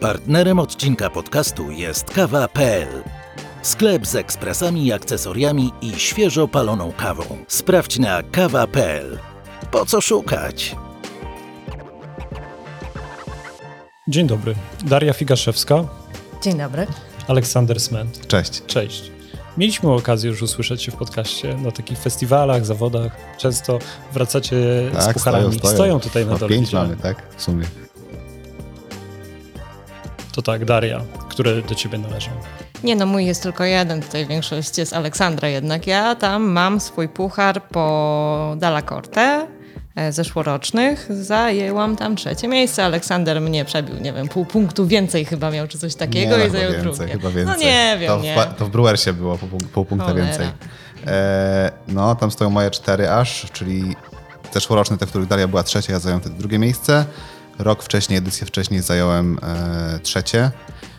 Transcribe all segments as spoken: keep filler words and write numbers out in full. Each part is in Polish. Partnerem odcinka podcastu jest kawa kropka pe el. Sklep z ekspresami, akcesoriami i świeżo paloną kawą. Sprawdź na kawa kropka pe el. Po co szukać? Dzień dobry. Daria Figaszewska. Dzień dobry. Aleksander Sment. Cześć. Cześć. Mieliśmy okazję już usłyszeć się w podcaście na takich festiwalach, zawodach. Często wracacie tak, z pucharami. Stoją, stoją. stoją tutaj na dole. Pięć mamy, tak? W sumie. To tak, Daria, które do ciebie należą? Nie no, mój jest tylko jeden, tutaj większość jest Aleksandra jednak. Ja tam mam swój puchar po Dalla Corte zeszłorocznych. Zajęłam tam trzecie miejsce. Aleksander mnie przebił, nie wiem, pół punktu więcej chyba miał, czy coś takiego nie, i zajął więcej, drugie. Chyba więcej. No nie wiem, to nie. W, to w Brewersie było pół, pół punkta Cholera. Więcej. E, no, tam stoją moje cztery aż, czyli zeszłoroczne, te, w których Daria była trzecia, ja zająłem te drugie miejsce. Rok wcześniej, edycję wcześniej zająłem e, trzecie,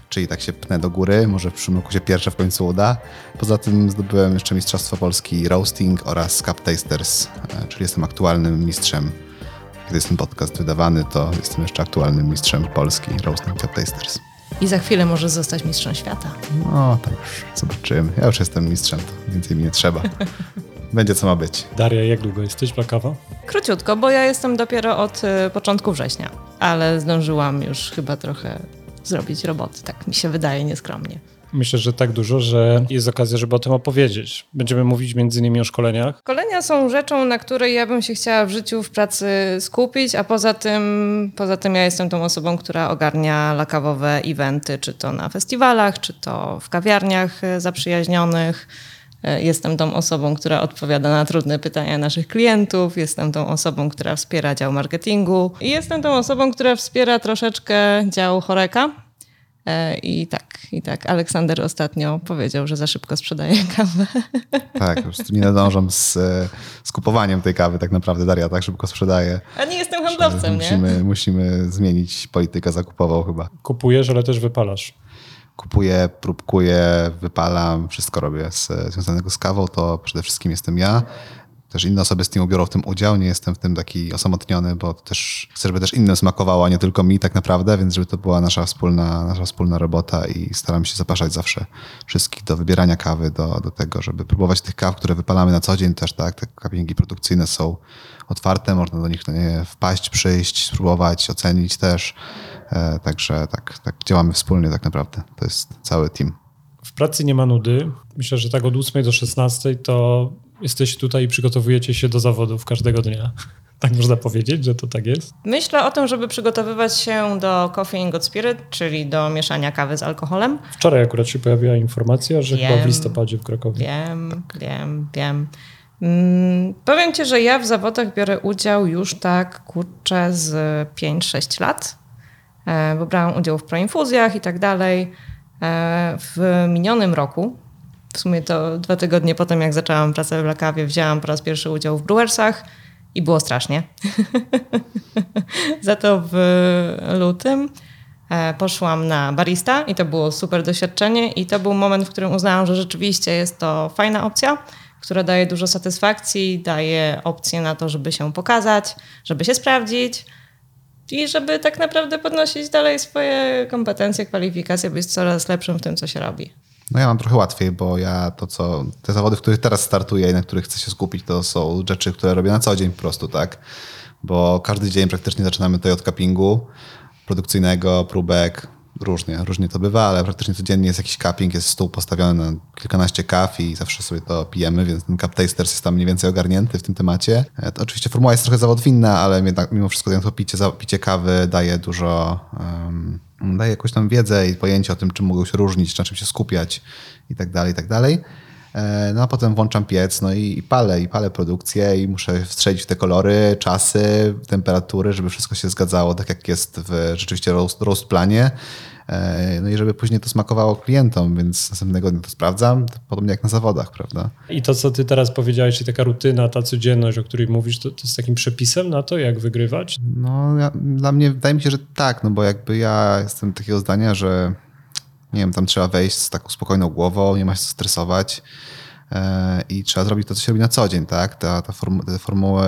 czyli tak się pnę do góry, może w przyszłym roku się pierwsze w końcu uda. Poza tym zdobyłem jeszcze Mistrzostwa Polski Roasting oraz Cup Tasters, e, czyli jestem aktualnym mistrzem. Kiedy jest ten podcast wydawany, to jestem jeszcze aktualnym mistrzem Polski Roasting Cup Tasters. I za chwilę możesz zostać mistrzem świata. No, tak już zobaczymy. Ja już jestem mistrzem, to więcej mi nie trzeba. Będzie co ma być. Daria, jak długo jesteś w LaCava? Króciutko, bo ja jestem dopiero od y, początku września, ale zdążyłam już chyba trochę zrobić roboty, tak mi się wydaje nieskromnie. Myślę, że tak dużo, że jest okazja, żeby o tym opowiedzieć. Będziemy mówić między innymi o szkoleniach. Szkolenia są rzeczą, na której ja bym się chciała w życiu, w pracy skupić, a poza tym, poza tym ja jestem tą osobą, która ogarnia lakawowe eventy, czy to na festiwalach, czy to w kawiarniach zaprzyjaźnionych. Jestem tą osobą, która odpowiada na trudne pytania naszych klientów. Jestem tą osobą, która wspiera dział marketingu. I jestem tą osobą, która wspiera troszeczkę dział Horeca. I tak, i tak. Aleksander ostatnio powiedział, że za szybko sprzedaje kawę. Tak, już nie nadążam z, z kupowaniem tej kawy tak naprawdę. Daria tak szybko sprzedaje. A nie jestem handlowcem, musimy, nie? Musimy zmienić politykę zakupową chyba. Kupujesz, ale też wypalasz. Kupuję, próbkuję, wypalam, wszystko robię z, związanego z kawą, to przede wszystkim jestem ja. Też inne osoby z teamu biorą w tym udział, nie jestem w tym taki osamotniony, bo też chcę, żeby też innym smakowało, a nie tylko mi tak naprawdę, więc żeby to była nasza wspólna, nasza wspólna robota i staram się zapraszać zawsze wszystkich do wybierania kawy, do, do tego, żeby próbować tych kaw, które wypalamy na co dzień też, tak, te cuppingi produkcyjne są otwarte, można do nich no nie, wpaść, przyjść, spróbować, ocenić też, e, także tak, tak działamy wspólnie tak naprawdę, to jest cały team. W pracy nie ma nudy, myślę, że tak od ósmej do szesnastej to jesteście tutaj i przygotowujecie się do zawodów każdego dnia. Tak można powiedzieć, że to tak jest? Myślę o tym, żeby przygotowywać się do Coffee in God Spirit, czyli do mieszania kawy z alkoholem. Wczoraj akurat się pojawiła informacja, że wiem, chyba w listopadzie w Krakowie. Wiem, tak. wiem, wiem. Mm, powiem ci, że ja w zawodach biorę udział już tak, kurczę, z pięć sześć lat, bo brałam udział w proinfuzjach i tak dalej. W minionym roku, w sumie to dwa tygodnie potem, jak zaczęłam pracę w LaCavie, wzięłam po raz pierwszy udział w Brewersach i było strasznie. Za to w lutym poszłam na barista i to było super doświadczenie i to był moment, w którym uznałam, że rzeczywiście jest to fajna opcja, która daje dużo satysfakcji, daje opcję na to, żeby się pokazać, żeby się sprawdzić i żeby tak naprawdę podnosić dalej swoje kompetencje, kwalifikacje, być coraz lepszym w tym, co się robi. No ja mam trochę łatwiej, bo ja to co, te zawody, w których teraz startuję i na których chcę się skupić, to są rzeczy, które robię na co dzień po prostu, tak? Bo każdy dzień praktycznie zaczynamy tutaj od cuppingu produkcyjnego, próbek, różnie, różnie to bywa, ale praktycznie codziennie jest jakiś cupping, jest stół postawiony na kilkanaście kaw i zawsze sobie to pijemy, więc ten Cup Tasters jest tam mniej więcej ogarnięty w tym temacie. To oczywiście formuła jest trochę zawodów inna, ale mimo wszystko to picie, picie kawy daje dużo... Um, daje jakąś tam wiedzę i pojęcie o tym, czym mogą się różnić, na czym się skupiać i tak dalej, i tak dalej. No a potem włączam piec, no i, i palę, i palę produkcję i muszę wstrzelić w te kolory, czasy, temperatury, żeby wszystko się zgadzało, tak jak jest w rzeczywiście roast, roast planie. No i żeby później to smakowało klientom, więc następnego dnia to sprawdzam, podobnie jak na zawodach, prawda? I to, co ty teraz powiedziałeś, taka rutyna, ta codzienność, o której mówisz, to, to jest takim przepisem na to, jak wygrywać? No ja, dla mnie, wydaje mi się, że tak, no bo jakby ja jestem takiego zdania, że nie wiem, tam trzeba wejść z taką spokojną głową, nie ma się co stresować yy, i trzeba zrobić to, co się robi na co dzień, tak? Ta, ta formu- formuła,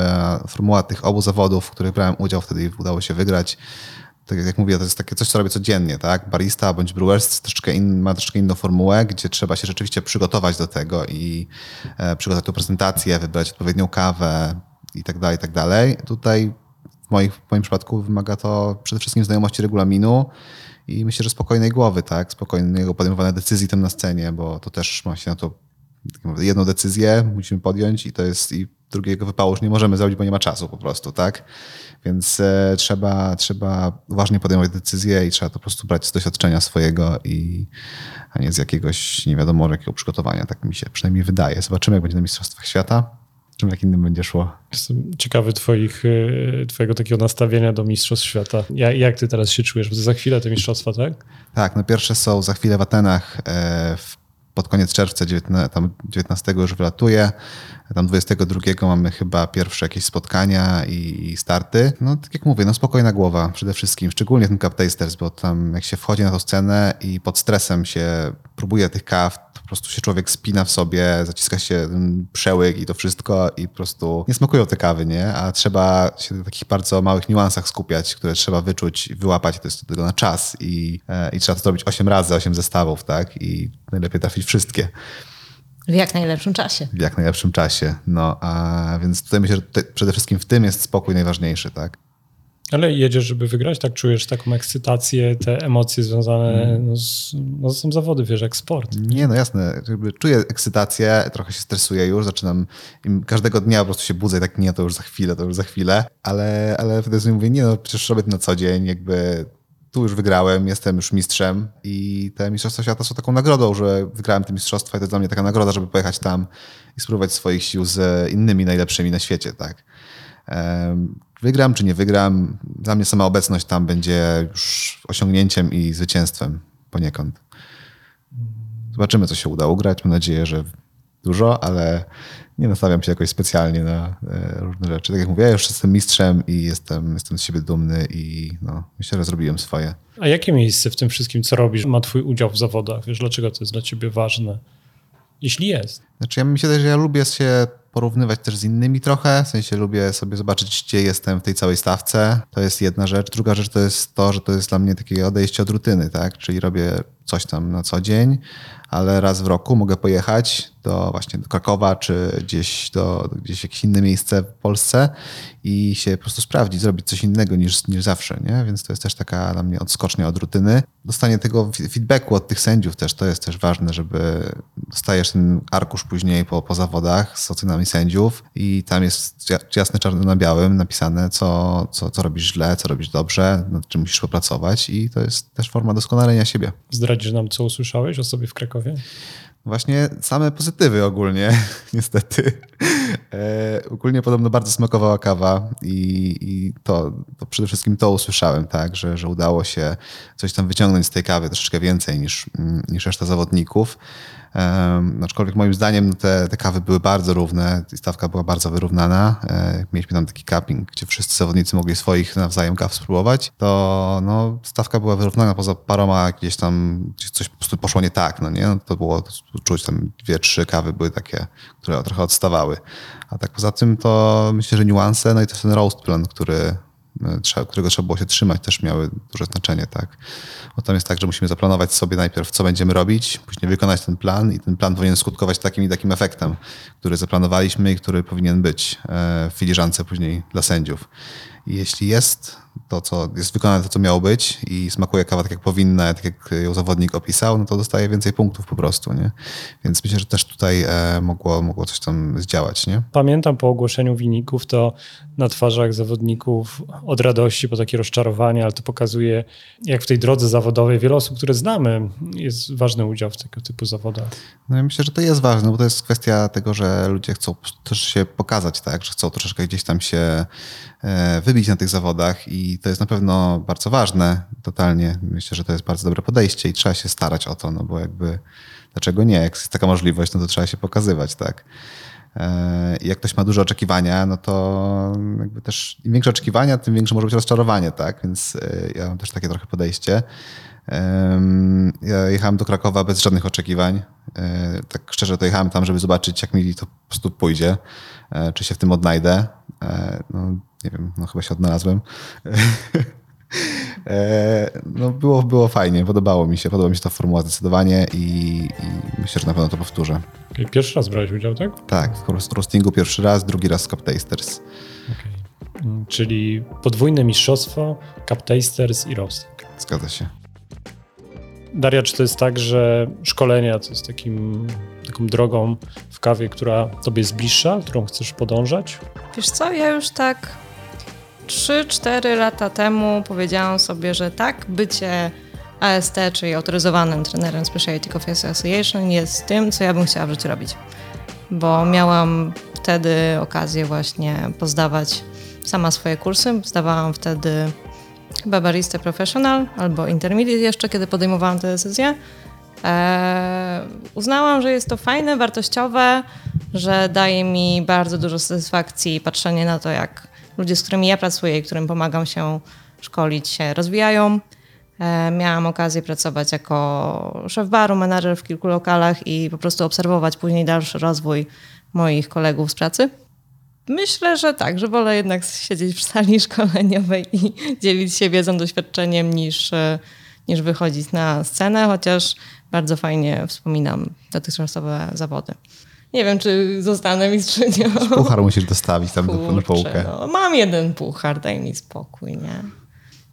formuła tych obu zawodów, w których brałem udział, wtedy udało się wygrać, tak jak mówię, to jest takie coś, co robię codziennie, tak? Barista bądź brewers troszeczkę in, ma troszeczkę inną formułę, gdzie trzeba się rzeczywiście przygotować do tego i e, przygotować tą prezentację, wybrać odpowiednią kawę i tak dalej, i tak dalej. Tutaj w, moich, w moim przypadku wymaga to przede wszystkim znajomości regulaminu i myślę, że spokojnej głowy, tak? Spokojnego podejmowania decyzji tam na scenie, bo to też ma się na to jedną decyzję musimy podjąć i to jest i drugiego wypału już nie możemy zrobić, bo nie ma czasu po prostu, tak? Więc e, trzeba, trzeba uważnie podejmować decyzje i trzeba to po prostu brać z doświadczenia swojego i a nie z jakiegoś, nie wiadomo, jakiego przygotowania, tak mi się przynajmniej wydaje. Zobaczymy, jak będzie na Mistrzostwach Świata, czym jak innym będzie szło. Jestem ciekawy twoich, twojego takiego nastawienia do Mistrzostw Świata. Ja, jak ty teraz się czujesz? Bo za chwilę te mistrzostwa, tak? Tak, no pierwsze są za chwilę w Atenach e, w pod koniec czerwca, dziewiętnastego już wylatuje, tam dwudziestego drugiego mamy chyba pierwsze jakieś spotkania i, i starty. No tak jak mówię, no spokojna głowa przede wszystkim, szczególnie ten Cup Tasters, bo tam jak się wchodzi na tą scenę i pod stresem się próbuje tych kaw, po prostu się człowiek spina w sobie, zaciska się ten przełyk i to wszystko i po prostu nie smakują te kawy, nie? A trzeba się na takich bardzo małych niuansach skupiać, które trzeba wyczuć, wyłapać, to jest do tego na czas i, i trzeba to zrobić osiem razy, osiem zestawów, tak? I najlepiej trafić wszystkie. W jak najlepszym czasie. W jak najlepszym czasie. No, a więc tutaj myślę, że tutaj przede wszystkim w tym jest spokój najważniejszy, tak? Ale jedziesz, żeby wygrać, tak? Czujesz taką ekscytację, te emocje związane no, z, no, są zawody, wiesz, jak sport. Nie, no jasne. Czuję ekscytację, trochę się stresuję już, zaczynam każdego dnia po prostu się budzę i tak nie, to już za chwilę, to już za chwilę, ale, ale wtedy sobie mówię, nie no, przecież robię to na co dzień, jakby tu już wygrałem, jestem już mistrzem i te Mistrzostwa Świata są taką nagrodą, że wygrałem te mistrzostwa i to jest dla mnie taka nagroda, żeby pojechać tam i spróbować swoich sił z innymi najlepszymi na świecie, tak? Wygram czy nie wygram, dla mnie sama obecność tam będzie już osiągnięciem i zwycięstwem poniekąd. Zobaczymy, co się uda ugrać. Mam nadzieję, że dużo, ale nie nastawiam się jakoś specjalnie na różne rzeczy. Tak jak mówię, ja już jestem mistrzem i jestem, jestem z siebie dumny i no, myślę, że zrobiłem swoje. A jakie miejsce w tym wszystkim, co robisz, ma twój udział w zawodach? Wiesz, dlaczego to jest dla ciebie ważne? Jeśli jest. Znaczy ja myślę, że ja lubię się porównywać też z innymi trochę, w sensie lubię sobie zobaczyć, gdzie jestem w tej całej stawce. To jest jedna rzecz. Druga rzecz to jest to, że to jest dla mnie takie odejście od rutyny, tak? Czyli robię coś tam na co dzień, ale raz w roku mogę pojechać do właśnie do Krakowa czy gdzieś do gdzieś jakieś inne miejsce w Polsce i się po prostu sprawdzić, zrobić coś innego niż, niż zawsze, nie? Więc to jest też taka dla mnie odskocznia od rutyny. Dostanie tego feedbacku od tych sędziów też, to jest też ważne, żeby dostajesz ten arkusz później po, po zawodach z ocenami sędziów i tam jest jasne czarno na białym napisane, co, co, co robisz źle, co robisz dobrze, nad czym musisz popracować i to jest też forma doskonalenia siebie. Zdradzisz nam, co usłyszałeś o sobie w Krakowie? Właśnie same pozytywy ogólnie, niestety. E, ogólnie podobno bardzo smakowała kawa i, i to, to przede wszystkim to usłyszałem, tak, że, że udało się coś tam wyciągnąć z tej kawy troszeczkę więcej niż, niż reszta zawodników. E, aczkolwiek moim zdaniem te, te kawy były bardzo równe, stawka była bardzo wyrównana. E, mieliśmy tam taki cupping, gdzie wszyscy zawodnicy mogli swoich nawzajem kaw spróbować. To no, stawka była wyrównana poza paroma, gdzieś tam gdzieś coś po prostu poszło nie tak. No nie? No, to było czuć, tam dwie, trzy kawy były takie, które trochę odstawały. A tak poza tym to myślę, że niuanse, no i też ten roast plan, który, którego trzeba było się trzymać, też miały duże znaczenie, tak? Bo tam jest tak, że musimy zaplanować sobie najpierw, co będziemy robić, później wykonać ten plan i ten plan powinien skutkować takim i takim efektem, który zaplanowaliśmy i który powinien być w filiżance później dla sędziów. I jeśli jest to, co jest wykonane, to co miało być i smakuje kawa tak jak powinna, tak jak ją zawodnik opisał, no to dostaje więcej punktów po prostu, nie? Więc myślę, że też tutaj mogło, mogło coś tam zdziałać, nie? Pamiętam po ogłoszeniu wyników to na twarzach zawodników od radości, bo takie rozczarowanie, ale to pokazuje, jak w tej drodze zawodowej wiele osób, które znamy, jest ważny udział w tego typu zawodach. No ja myślę, że to jest ważne, bo to jest kwestia tego, że ludzie chcą też się pokazać, tak? Że chcą troszeczkę gdzieś tam się wybić na tych zawodach i to jest na pewno bardzo ważne, totalnie. Myślę, że to jest bardzo dobre podejście i trzeba się starać o to, no bo jakby dlaczego nie? Jak jest taka możliwość, no to trzeba się pokazywać, tak? I jak ktoś ma duże oczekiwania, no to jakby też im większe oczekiwania, tym większe może być rozczarowanie, tak? Więc ja mam też takie trochę podejście. Ja jechałem do Krakowa bez żadnych oczekiwań. Tak szczerze to jechałem tam, żeby zobaczyć, jak mi to po prostu pójdzie, czy się w tym odnajdę. No, nie wiem, no chyba się odnalazłem. No było, było fajnie, podobało mi się, podoba mi się ta formuła zdecydowanie i, i myślę, że na pewno to powtórzę. Okay, pierwszy raz brałeś udział, tak? Tak, w roastingu pierwszy raz, drugi raz Cup Tasters. Okay. Czyli podwójne mistrzostwo, Cup Tasters i roasting. Zgadza się. Daria, czy to jest tak, że szkolenia to jest takim, taką drogą w kawie, która tobie jest bliższa, którą chcesz podążać? Wiesz co, ja już tak trzy cztery lata temu powiedziałam sobie, że tak, bycie A S T, czyli autoryzowanym trenerem Specialty Coffee Association, jest tym, co ja bym chciała w życiu robić. Bo miałam wtedy okazję właśnie pozdawać sama swoje kursy. Zdawałam wtedy chyba barista professional albo intermediate jeszcze, kiedy podejmowałam te decyzje. Eee, uznałam, że jest to fajne, wartościowe, że daje mi bardzo dużo satysfakcji patrzenie na to, jak ludzie, z którymi ja pracuję i którym pomagam się szkolić, się rozwijają. E, miałam okazję pracować jako szef baru, menadżer w kilku lokalach i po prostu obserwować później dalszy rozwój moich kolegów z pracy. Myślę, że tak, że wolę jednak siedzieć w sali szkoleniowej i dzielić się wiedzą, doświadczeniem niż, niż wychodzić na scenę, chociaż bardzo fajnie wspominam dotychczasowe zawody. Nie wiem, czy zostanę mistrzynią. Puchar musisz dostawić tam na półkę. No, mam jeden puchar, daj mi spokój, nie?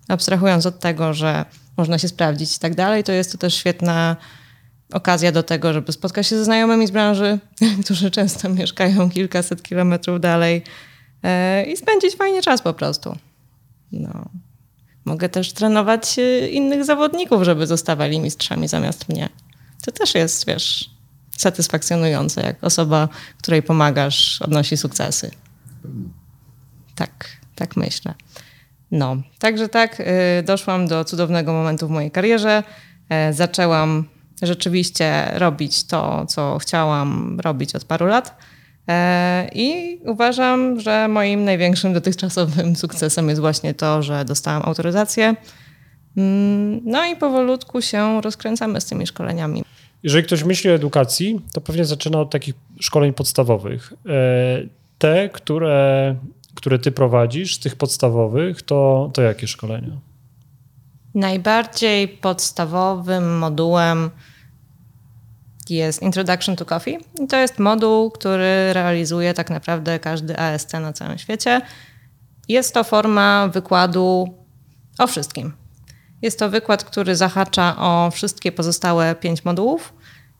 Abstrahując od tego, że można się sprawdzić i tak dalej, to jest to też świetna okazja do tego, żeby spotkać się ze znajomymi z branży, którzy często mieszkają kilkaset kilometrów dalej yy, i spędzić fajnie czas po prostu. No. Mogę też trenować innych zawodników, żeby zostawali mistrzami zamiast mnie. To też jest, wiesz, satysfakcjonujące, jak osoba, której pomagasz, odnosi sukcesy. Tak, tak myślę. No, także tak, yy, doszłam do cudownego momentu w mojej karierze. Yy, zaczęłam rzeczywiście robić to, co chciałam robić od paru lat i uważam, że moim największym dotychczasowym sukcesem jest właśnie to, że dostałam autoryzację. No i powolutku się rozkręcamy z tymi szkoleniami. Jeżeli ktoś myśli o edukacji, to pewnie zaczyna od takich szkoleń podstawowych. Te, które, które ty prowadzisz, z tych podstawowych, to, to jakie szkolenia? Najbardziej podstawowym modułem jest Introduction to Coffee. I to jest moduł, który realizuje tak naprawdę każdy A S T na całym świecie. Jest to forma wykładu o wszystkim. Jest to wykład, który zahacza o wszystkie pozostałe pięć modułów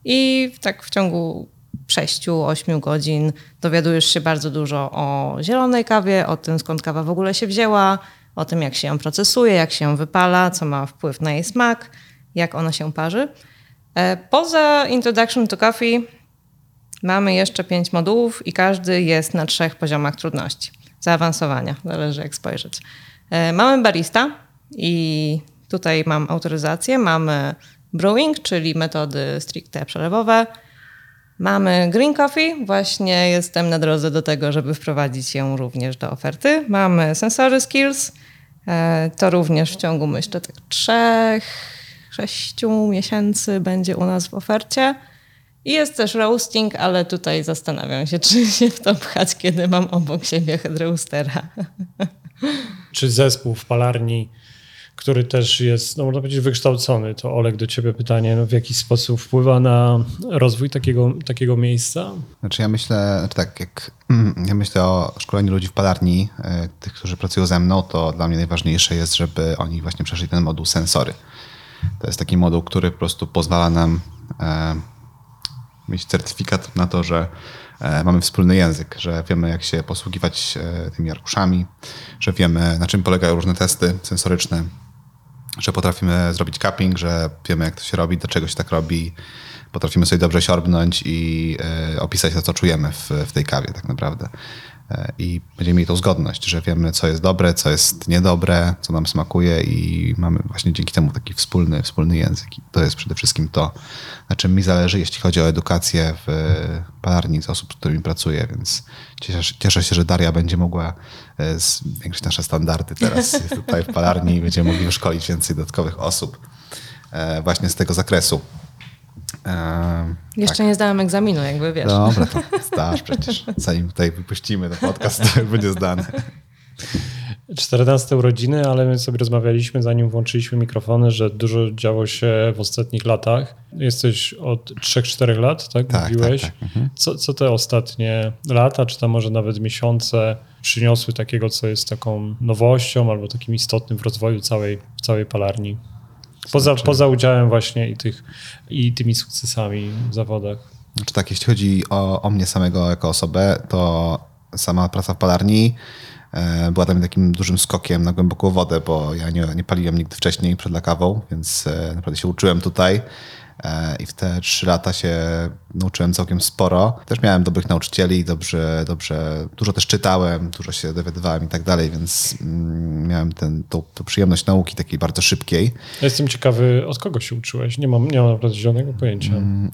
i tak w ciągu sześciu do ośmiu godzin dowiadujesz się bardzo dużo o zielonej kawie, o tym, skąd kawa w ogóle się wzięła, o tym, jak się ją procesuje, jak się ją wypala, co ma wpływ na jej smak, jak ona się parzy. Poza Introduction to Coffee mamy jeszcze pięć modułów i każdy jest na trzech poziomach trudności. Zaawansowania, zależy jak spojrzeć. Mamy barista i tutaj mam autoryzację. Mamy brewing, czyli metody stricte przelewowe. Mamy green coffee, właśnie jestem na drodze do tego, żeby wprowadzić ją również do oferty. Mamy sensory skills, to również w ciągu myślę tak trzech, sześciu miesięcy będzie u nas w ofercie. I jest też roasting, ale tutaj zastanawiam się, czy się w to pchać, kiedy mam obok siebie head roastera. Czy zespół w palarni, który też jest, no można powiedzieć, wykształcony. To Olek, do ciebie pytanie, no w jaki sposób wpływa na rozwój takiego, takiego miejsca? Znaczy ja myślę, znaczy tak jak ja myślę o szkoleniu ludzi w palarni, tych, którzy pracują ze mną, to dla mnie najważniejsze jest, żeby oni właśnie przeszli ten moduł sensory. To jest taki moduł, który po prostu pozwala nam e, mieć certyfikat na to, że mamy wspólny język, że wiemy, jak się posługiwać tymi arkuszami, że wiemy, na czym polegają różne testy sensoryczne, że potrafimy zrobić cupping, że wiemy, jak to się robi, dlaczego się tak robi, potrafimy sobie dobrze siorbnąć i opisać to, co czujemy w, w tej kawie tak naprawdę. I będziemy mieli tą zgodność, że wiemy, co jest dobre, co jest niedobre, co nam smakuje i mamy właśnie dzięki temu taki wspólny, wspólny język. I to jest przede wszystkim to, na czym mi zależy, jeśli chodzi o edukację w palarni z osób, z którymi pracuję, więc cieszę, cieszę się, że Daria będzie mogła zwiększyć nasze standardy teraz tutaj w palarni i będziemy mogli szkolić więcej dodatkowych osób właśnie z tego zakresu. Eee, Jeszcze tak. Nie zdałem egzaminu, jakby wiesz. Dobra, to zdasz przecież. Zanim tutaj wypuścimy ten podcast, to już będzie zdane. czternaste urodziny, ale my sobie rozmawialiśmy, zanim włączyliśmy mikrofony, że dużo działo się w ostatnich latach. Jesteś od trzech czterech lat, tak? tak Mówiłeś. Tak, tak. Mhm. Co, co te ostatnie lata, czy tam może nawet miesiące przyniosły takiego, co jest taką nowością albo takim istotnym w rozwoju całej, całej palarni? Poza, poza udziałem właśnie i, tych, i tymi sukcesami w zawodach. Znaczy tak, jeśli chodzi o, o mnie samego jako osobę, to sama praca w palarni była dla mnie takim dużym skokiem na głęboką wodę, bo ja nie, nie paliłem nigdy wcześniej przed LaCavą, więc naprawdę się uczyłem tutaj i w te trzy lata się nauczyłem całkiem sporo. Też miałem dobrych nauczycieli, dobrze, dobrze, dużo też czytałem, dużo się dowiadywałem i tak dalej, więc miałem tę przyjemność nauki takiej bardzo szybkiej. Ja jestem ciekawy, od kogo się uczyłeś? Nie mam, nie mam naprawdę zielonego pojęcia.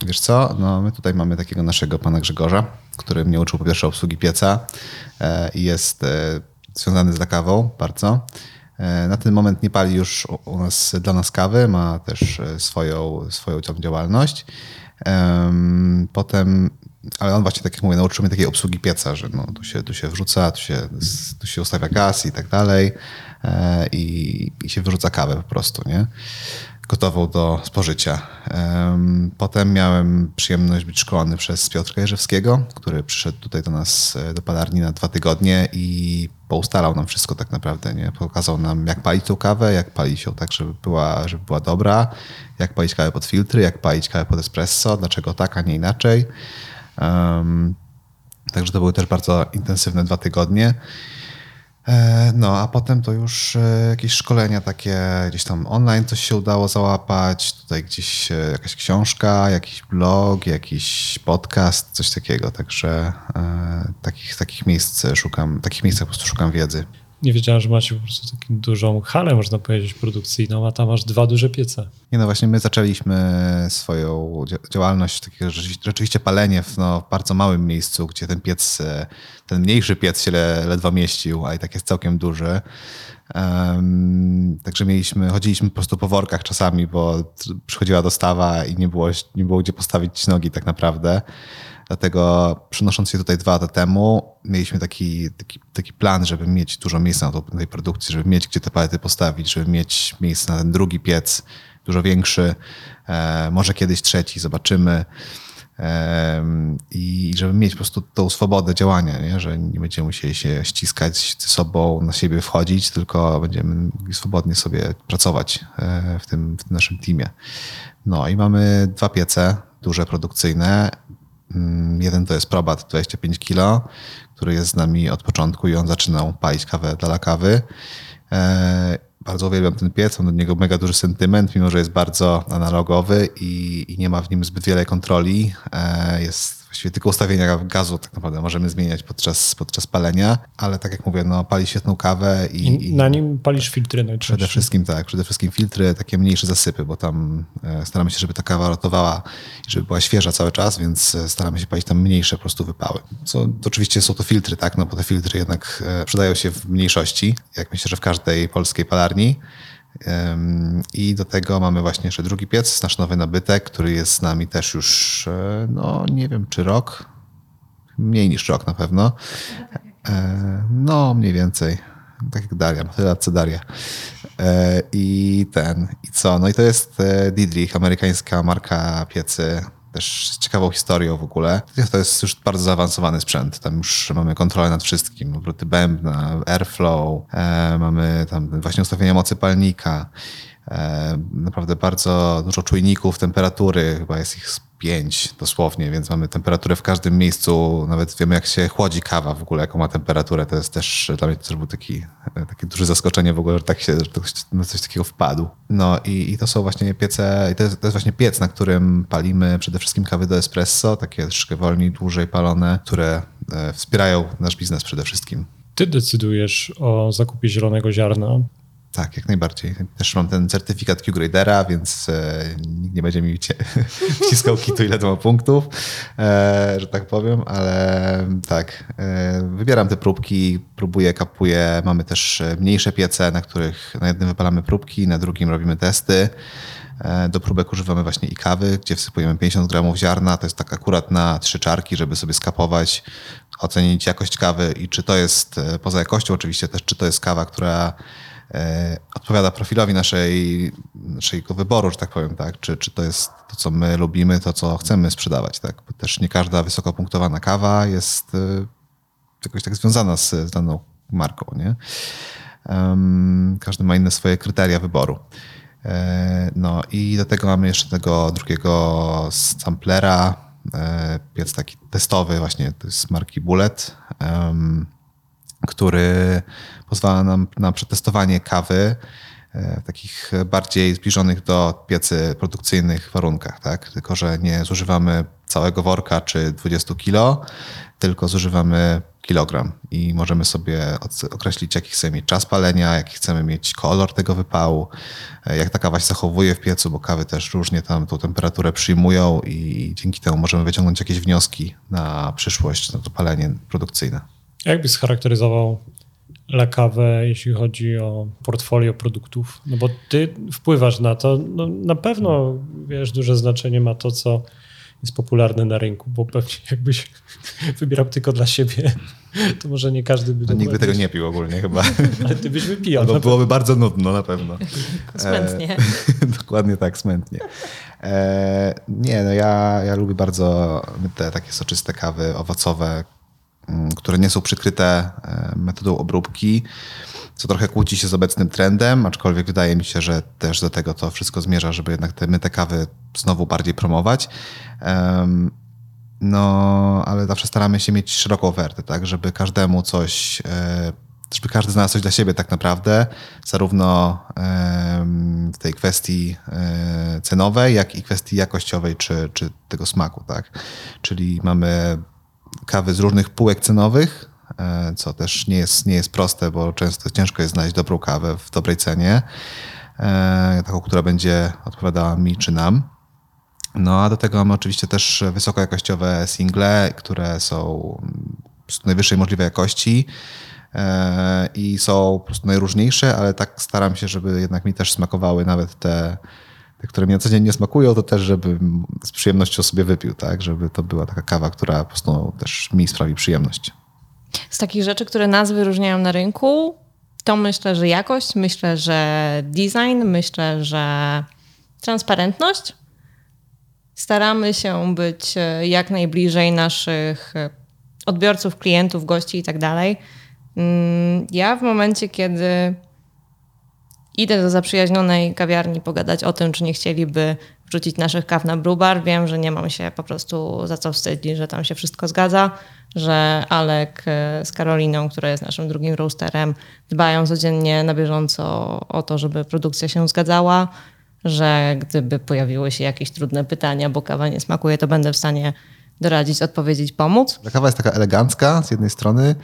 Wiesz co, no my tutaj mamy takiego naszego pana Grzegorza, który mnie uczył po pierwsze obsługi pieca i jest związany z LaCavą bardzo. Na ten moment nie pali już u nas, dla nas kawy, ma też swoją, swoją działalność. Potem, ale on właśnie, tak jak mówię, nauczył mnie takiej obsługi pieca, że no, tu, się, tu się wrzuca, tu się, tu się ustawia gaz i tak dalej i, i się wyrzuca kawę po prostu, nie? Gotową do spożycia. Potem miałem przyjemność być szkolony przez Piotrka Jerzewskiego, który przyszedł tutaj do nas do palarni na dwa tygodnie i poustalał nam wszystko tak naprawdę, nie? Pokazał nam, jak palić tą kawę, jak palić ją tak, żeby była, żeby była dobra, jak palić kawę pod filtry, jak palić kawę pod espresso, dlaczego tak, a nie inaczej. Um, także to były też bardzo intensywne dwa tygodnie. No, a potem to już jakieś szkolenia takie gdzieś tam online, coś się udało załapać, tutaj gdzieś jakaś książka, jakiś blog, jakiś podcast, coś takiego, także e, takich, takich miejsc szukam, takich miejscach po prostu szukam wiedzy. Nie wiedziałem, że macie po prostu taką dużą halę, można powiedzieć, produkcyjną, a tam masz dwa duże piece. Nie no właśnie, my zaczęliśmy swoją działalność, takie rzeczywiście palenie w no, bardzo małym miejscu, gdzie ten piec, ten mniejszy piec się ledwo mieścił, a i tak jest całkiem duży. Um, także mieliśmy, chodziliśmy po prostu po workach czasami, bo przychodziła dostawa i nie było, nie było gdzie postawić nogi tak naprawdę. Dlatego przynosząc się tutaj dwa lata temu, mieliśmy taki, taki, taki plan, żeby mieć dużo miejsca na tej produkcji, żeby mieć gdzie te palety postawić, żeby mieć miejsce na ten drugi piec, dużo większy, e, może kiedyś trzeci, zobaczymy. E, I żeby mieć po prostu tą swobodę działania, nie? Że nie będziemy musieli się ściskać ze sobą, na siebie wchodzić, tylko będziemy mogli swobodnie sobie pracować w tym, w tym naszym teamie. No i mamy dwa piece, duże, produkcyjne. Jeden to jest Probat dwadzieścia pięć kilo, który jest z nami od początku i on zaczynał palić kawę dla LaCavy. Bardzo uwielbiam ten piec, mam do niego mega duży sentyment, mimo że jest bardzo analogowy i, i nie ma w nim zbyt wiele kontroli. Jest właściwie tylko ustawienia gazu, tak naprawdę możemy zmieniać podczas, podczas palenia, ale tak jak mówię, no, pali świetną kawę. I, I, i na nim palisz filtry najczęściej. Przede wszystkim tak, przede wszystkim filtry, takie mniejsze zasypy, bo tam staramy się, żeby ta kawa rotowała i żeby była świeża cały czas, więc staramy się palić tam mniejsze po prostu wypały. Co, to oczywiście są to filtry, tak, no bo te filtry jednak przydają się w mniejszości, jak myślę, że w każdej polskiej palarni. I do tego mamy właśnie jeszcze drugi piec, nasz nowy nabytek, który jest z nami też już, no nie wiem, czy rok, mniej niż rok na pewno, no mniej więcej, tak jak Daria, tyle lat co Daria. I ten, i co, no i to jest Diedrich, amerykańska marka piecy, też z ciekawą historią w ogóle. To jest już bardzo zaawansowany sprzęt. Tam już mamy kontrolę nad wszystkim. Obroty bębna, airflow, e, mamy tam właśnie ustawienia mocy palnika. E, naprawdę bardzo dużo czujników temperatury. Chyba jest ich pięć dosłownie, więc mamy temperaturę w każdym miejscu. Nawet wiemy, jak się chłodzi kawa w ogóle, jaką ma temperaturę. To jest też, dla mnie to też było taki, takie duże zaskoczenie w ogóle, że tak się, że na coś takiego wpadł. No i, i to są właśnie piece, i to jest, to jest właśnie piec, na którym palimy przede wszystkim kawy do espresso, takie troszkę wolniej, dłużej palone, które wspierają nasz biznes przede wszystkim. Ty decydujesz o zakupie zielonego ziarna. Tak, jak najbardziej. Też mam ten certyfikat Q-gradera, więc e, nikt nie będzie mi wciskał kitu, ile to ma punktów, e, że tak powiem, ale tak, e, wybieram te próbki, próbuję, kapuję. Mamy też mniejsze piece, na których na jednym wypalamy próbki, na drugim robimy testy. E, do próbek używamy właśnie i kawy, gdzie wsypujemy pięćdziesiąt gramów ziarna. To jest tak akurat na trzy czarki, żeby sobie skapować, ocenić jakość kawy i czy to jest, poza jakością oczywiście też, czy to jest kawa, która odpowiada profilowi naszej, naszego wyboru, że tak powiem, tak? Czy, czy to jest to, co my lubimy, to, co chcemy sprzedawać, tak? Bo też nie każda wysoko punktowana kawa jest jakoś tak związana z, z daną marką, nie? Um, każdy ma inne swoje kryteria wyboru. E, no i do tego mamy jeszcze tego drugiego samplera, e, piec taki testowy właśnie, to jest z marki Bullet, um, który pozwala nam na przetestowanie kawy w takich bardziej zbliżonych do piecy produkcyjnych warunkach, tak? Tylko że nie zużywamy całego worka czy dwadzieścia kilo, tylko zużywamy kilogram i możemy sobie określić, jaki chcemy mieć czas palenia, jaki chcemy mieć kolor tego wypału, jak ta kawa się zachowuje w piecu, bo kawy też różnie tam tą temperaturę przyjmują i dzięki temu możemy wyciągnąć jakieś wnioski na przyszłość, na to palenie produkcyjne. Jak byś scharakteryzował LaCavę, jeśli chodzi o portfolio produktów? No bo ty wpływasz na to. No na pewno, wiesz, duże znaczenie ma to, co jest popularne na rynku, bo pewnie jakbyś wybierał tylko dla siebie, to może nie każdy by... No, nigdy tego nie pił ogólnie chyba. Ale ty byś wypijał. Bo byłoby bardzo nudno na pewno. Smętnie. E, dokładnie tak, smętnie. E, nie, no ja, ja lubię bardzo te takie soczyste kawy owocowe, które nie są przykryte metodą obróbki, co trochę kłóci się z obecnym trendem, aczkolwiek wydaje mi się, że też do tego to wszystko zmierza, żeby jednak te myte kawy znowu bardziej promować. No, ale zawsze staramy się mieć szeroką ofertę, tak, żeby każdemu coś, żeby każdy znalazł coś dla siebie tak naprawdę, zarówno w tej kwestii cenowej, jak i kwestii jakościowej, czy, czy tego smaku, tak. Czyli mamy kawy z różnych półek cenowych, co też nie jest, nie jest proste, bo często ciężko jest znaleźć dobrą kawę w dobrej cenie, taką, która będzie odpowiadała mi czy nam. No a do tego mamy oczywiście też wysokojakościowe single, które są z najwyższej możliwej jakości i są po prostu najróżniejsze, ale tak staram się, żeby jednak mi też smakowały nawet te, które mi na co dzień nie smakują, to też, żebym z przyjemnością sobie wypił, tak? Żeby to była taka kawa, która po prostu też mi sprawi przyjemność. Z takich rzeczy, które nas wyróżniają na rynku, to myślę, że jakość, myślę, że design, myślę, że transparentność. Staramy się być jak najbliżej naszych odbiorców, klientów, gości i tak dalej. Ja w momencie, kiedy idę do zaprzyjaźnionej kawiarni pogadać o tym, czy nie chcieliby wrzucić naszych kaw na brewbar. Wiem, że nie mam się po prostu za co wstydzić, że tam się wszystko zgadza, że Alek z Karoliną, która jest naszym drugim roasterem, dbają codziennie na bieżąco o to, żeby produkcja się zgadzała, że gdyby pojawiły się jakieś trudne pytania, bo kawa nie smakuje, to będę w stanie doradzić, odpowiedzieć, pomóc. Kawa jest taka elegancka z jednej strony,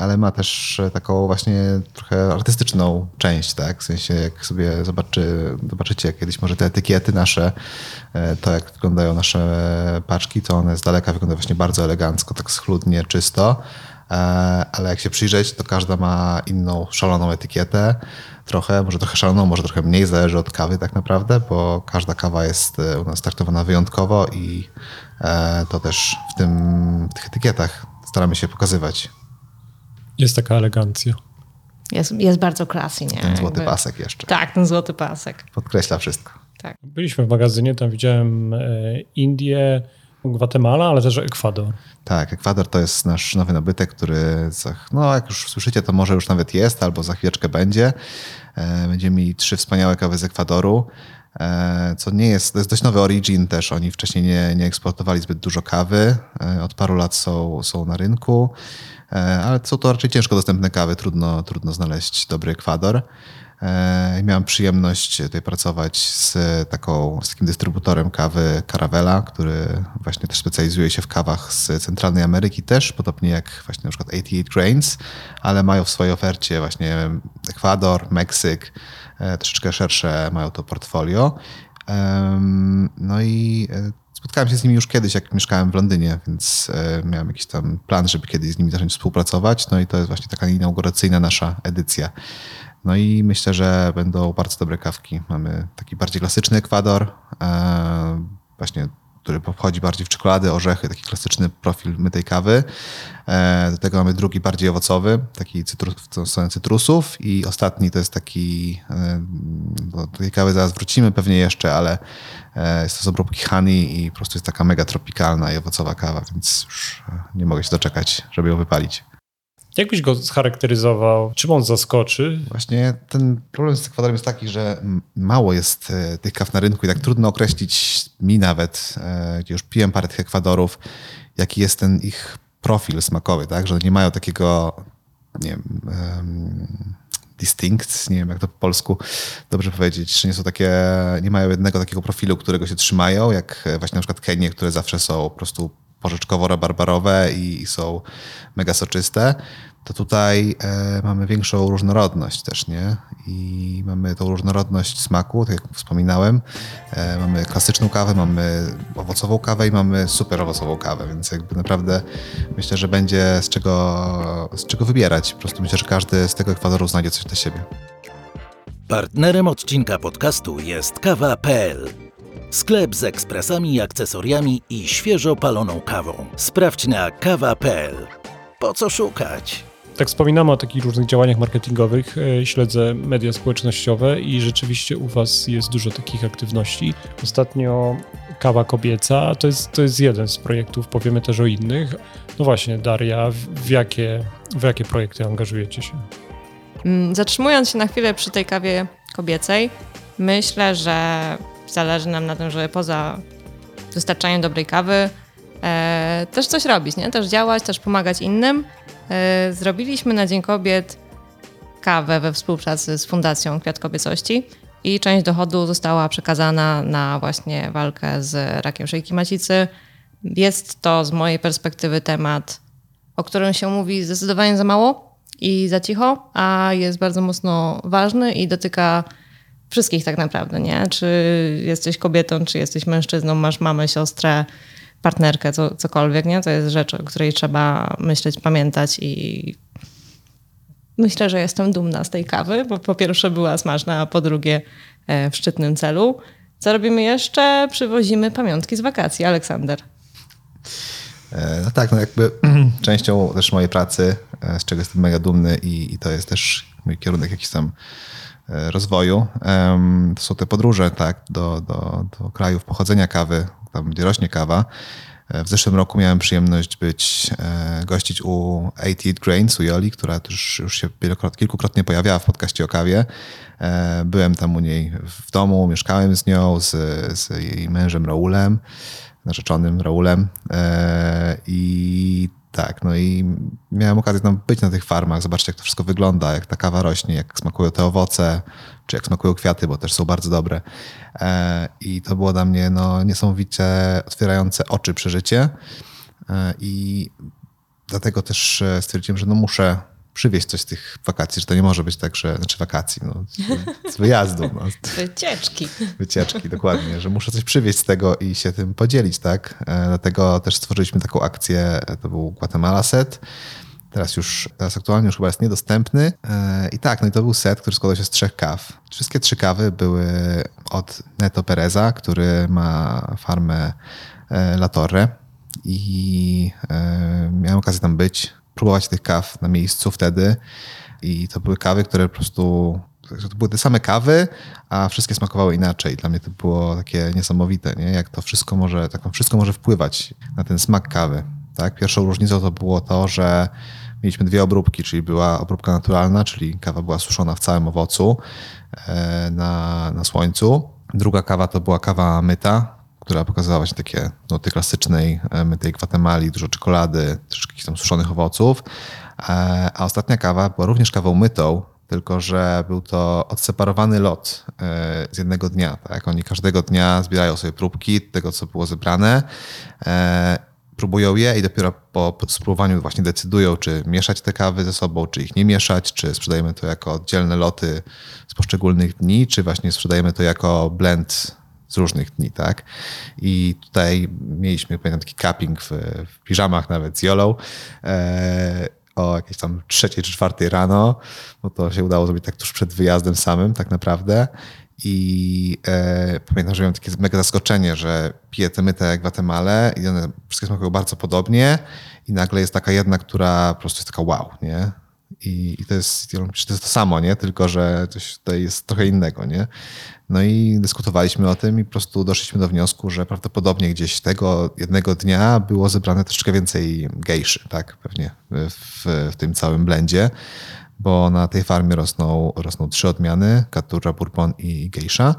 ale ma też taką właśnie trochę artystyczną część, tak? W sensie jak sobie zobaczy, zobaczycie kiedyś może te etykiety nasze, to jak wyglądają nasze paczki, to one z daleka wyglądają właśnie bardzo elegancko, tak schludnie, czysto, ale jak się przyjrzeć, to każda ma inną szaloną etykietę, trochę, może trochę szaloną, może trochę mniej, zależy od kawy tak naprawdę, bo każda kawa jest u nas traktowana wyjątkowo i to też w, tym, w tych etykietach staramy się pokazywać. Jest taka elegancja. Jest, jest bardzo classy, nie? Ten złoty jakby pasek jeszcze. Tak, ten złoty pasek. Podkreśla wszystko. Tak. Byliśmy w magazynie, tam widziałem Indię, Gwatemala, ale też Ekwador. Tak, Ekwador to jest nasz nowy nabytek, który za, no jak już słyszycie, to może już nawet jest, albo za chwileczkę będzie. Będziemy mieli trzy wspaniałe kawy z Ekwadoru. Co nie jest, to jest dość nowy origin też, oni wcześniej nie, nie eksportowali zbyt dużo kawy, od paru lat są, są na rynku, ale są to raczej ciężko dostępne kawy, trudno, trudno znaleźć dobry Ekwador. E, miałem przyjemność tutaj pracować z, taką, z takim dystrybutorem kawy Caravela, który właśnie też specjalizuje się w kawach z Centralnej Ameryki też, podobnie jak właśnie na przykład osiemdziesiąt osiem Grains, ale mają w swojej ofercie właśnie Ekwador, Meksyk, e, troszeczkę szersze mają to portfolio. E, no i spotkałem się z nimi już kiedyś, jak mieszkałem w Londynie, więc miałem jakiś tam plan, żeby kiedyś z nimi zacząć współpracować. No i to jest właśnie taka inauguracyjna nasza edycja. No i myślę, że będą bardzo dobre kawki. Mamy taki bardziej klasyczny Ekwador, właśnie, który wchodzi bardziej w czekolady, orzechy, taki klasyczny profil mytej kawy. Do tego mamy drugi, bardziej owocowy, taki cytrus, w stronę cytrusów, i ostatni to jest taki, do tej kawy zaraz wrócimy pewnie jeszcze, ale jest to z obróbki honey i po prostu jest taka mega tropikalna i owocowa kawa, więc już nie mogę się doczekać, żeby ją wypalić. Jak byś go scharakteryzował? Czym on zaskoczy? Właśnie ten problem z Ekwadorem jest taki, że mało jest tych kaw na rynku i tak trudno określić mi nawet, gdzie już piłem parę tych Ekwadorów, jaki jest ten ich profil smakowy, tak? Że nie mają takiego, nie wiem, um, distinct, nie wiem jak to po polsku dobrze powiedzieć, że nie są takie, nie mają jednego takiego profilu, którego się trzymają, jak właśnie na przykład Kenie, które zawsze są po prostu porzeczkowo-rabarbarowe i są mega soczyste, to tutaj e, mamy większą różnorodność też, nie? I mamy tą różnorodność smaku, tak jak wspominałem. E, mamy klasyczną kawę, mamy owocową kawę i mamy super owocową kawę, więc jakby naprawdę myślę, że będzie z czego, z czego wybierać. Po prostu myślę, że każdy z tego Ekwadoru znajdzie coś dla siebie. Partnerem odcinka podcastu jest kawa kropka pe el. Sklep z ekspresami, akcesoriami i świeżo paloną kawą. Sprawdź na kawa kropka pe el. Po co szukać? Tak wspominamy o takich różnych działaniach marketingowych. Śledzę media społecznościowe i rzeczywiście u was jest dużo takich aktywności. Ostatnio Kawa Kobieca, to jest, to jest jeden z projektów, powiemy też o innych. No właśnie, Daria, w jakie, w jakie projekty angażujecie się? Zatrzymując się na chwilę przy tej kawie kobiecej, myślę, że zależy nam na tym, żeby poza dostarczaniem dobrej kawy e, też coś robić, nie? Też działać, też pomagać innym. E, zrobiliśmy na Dzień Kobiet kawę we współpracy z Fundacją Kwiat Kobiecości i część dochodu została przekazana na właśnie walkę z rakiem szyjki macicy. Jest to z mojej perspektywy temat, o którym się mówi zdecydowanie za mało i za cicho, a jest bardzo mocno ważny i dotyka wszystkich tak naprawdę, nie? Czy jesteś kobietą, czy jesteś mężczyzną, masz mamę, siostrę, partnerkę, co, cokolwiek, nie? To jest rzecz, o której trzeba myśleć, pamiętać i myślę, że jestem dumna z tej kawy, bo po pierwsze była smaczna, a po drugie w szczytnym celu. Co robimy jeszcze? Przywozimy pamiątki z wakacji. Aleksander. No tak, no jakby częścią też mojej pracy, z czego jestem mega dumny i, i to jest też mój kierunek jakiś tam rozwoju. To są te podróże, tak, do, do, do krajów pochodzenia kawy, tam gdzie rośnie kawa. W zeszłym roku miałem przyjemność być, gościć u osiemdziesiąt osiem Grains, u Joli, która już, już się kilkukrotnie pojawiała w podcaście o kawie. Byłem tam u niej w domu, mieszkałem z nią, z, z jej mężem Raúlem, narzeczonym Raúlem. I tak, no i miałem okazję tam być na tych farmach, zobaczcie jak to wszystko wygląda, jak ta kawa rośnie, jak smakują te owoce, czy jak smakują kwiaty, bo też są bardzo dobre. I to było dla mnie no, niesamowicie otwierające oczy przeżycie i dlatego też stwierdziłem, że no muszę przywieźć coś z tych wakacji, że to nie może być tak, że... Znaczy wakacji, no, z wyjazdu. No. Wycieczki. Wycieczki, dokładnie, że muszę coś przywieźć z tego i się tym podzielić, tak? Dlatego też stworzyliśmy taką akcję, to był Guatemala set, teraz już, teraz aktualnie już chyba jest niedostępny i tak, no i to był set, który składał się z trzech kaw. Wszystkie trzy kawy były od Neto Pereza, który ma farmę La Torre i miałem okazję tam być, próbować tych kaw na miejscu wtedy i to były kawy, które po prostu, to były te same kawy, a wszystkie smakowały inaczej. Dla mnie to było takie niesamowite, nie? Jak to wszystko może, tak wszystko może wpływać na ten smak kawy, tak? Pierwszą różnicą to było to, że mieliśmy dwie obróbki, czyli była obróbka naturalna, czyli kawa była suszona w całym owocu na, na słońcu. Druga kawa to była kawa myta, która pokazała właśnie takie nuty klasycznej mytej Gwatemali, dużo czekolady, troszkę jakichś tam suszonych owoców. A ostatnia kawa była również kawą mytą, tylko że był to odseparowany lot z jednego dnia. Tak? Oni każdego dnia zbierają sobie próbki tego, co było zebrane, próbują je i dopiero po spróbowaniu właśnie decydują, czy mieszać te kawy ze sobą, czy ich nie mieszać, czy sprzedajemy to jako oddzielne loty z poszczególnych dni, czy właśnie sprzedajemy to jako blend z różnych dni, tak? I tutaj mieliśmy, pamiętam, taki cupping w, w piżamach nawet z Jolą e, o jakieś tam trzeciej czy czwartej rano, bo to się udało zrobić tak tuż przed wyjazdem samym tak naprawdę. I e, pamiętam, że miałem takie mega zaskoczenie, że piję te myte Gwatemalę i one wszystkie smakują bardzo podobnie i nagle jest taka jedna, która po prostu jest taka wow, nie? I, i to, jest, to jest to samo, nie? Tylko że coś tutaj jest trochę innego, nie? No i dyskutowaliśmy o tym i po prostu doszliśmy do wniosku, że prawdopodobnie gdzieś tego jednego dnia było zebrane troszeczkę więcej gejszy, tak? Pewnie w, w tym całym blendzie, bo na tej farmie rosną, rosną trzy odmiany, katura, bourbon i gejsza.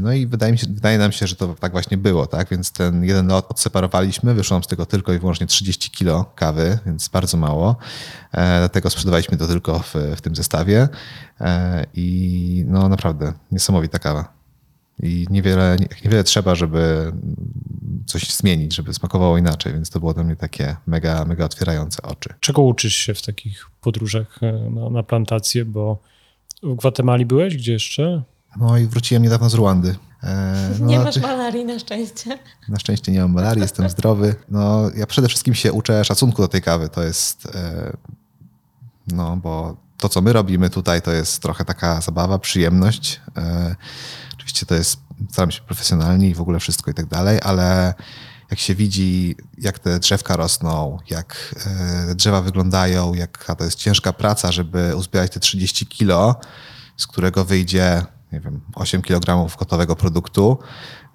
No i wydaje, mi się, wydaje nam się, że to tak właśnie było, tak? Więc ten jeden lot odseparowaliśmy, wyszło nam z tego tylko i wyłącznie trzydzieści kilo kawy, więc bardzo mało. E, dlatego sprzedawaliśmy to tylko w, w tym zestawie e, i no naprawdę niesamowita kawa. I niewiele, niewiele trzeba, żeby coś zmienić, żeby smakowało inaczej, więc to było dla mnie takie mega, mega otwierające oczy. Czego uczysz się w takich podróżach na, na plantację, bo w Gwatemali byłeś, gdzie jeszcze? No i wróciłem niedawno z Ruandy. No, nie masz malarii na szczęście. Na szczęście nie mam malarii, jestem zdrowy. No, ja przede wszystkim się uczę szacunku do tej kawy. To jest, no bo to, co my robimy tutaj, to jest trochę taka zabawa, przyjemność. Oczywiście to jest, staram się profesjonalnie i w ogóle wszystko i tak dalej, ale jak się widzi, jak te drzewka rosną, jak drzewa wyglądają, jaka to jest ciężka praca, żeby uzbierać te trzydzieści kilo, z którego wyjdzie, nie wiem, osiem kilogramów gotowego produktu,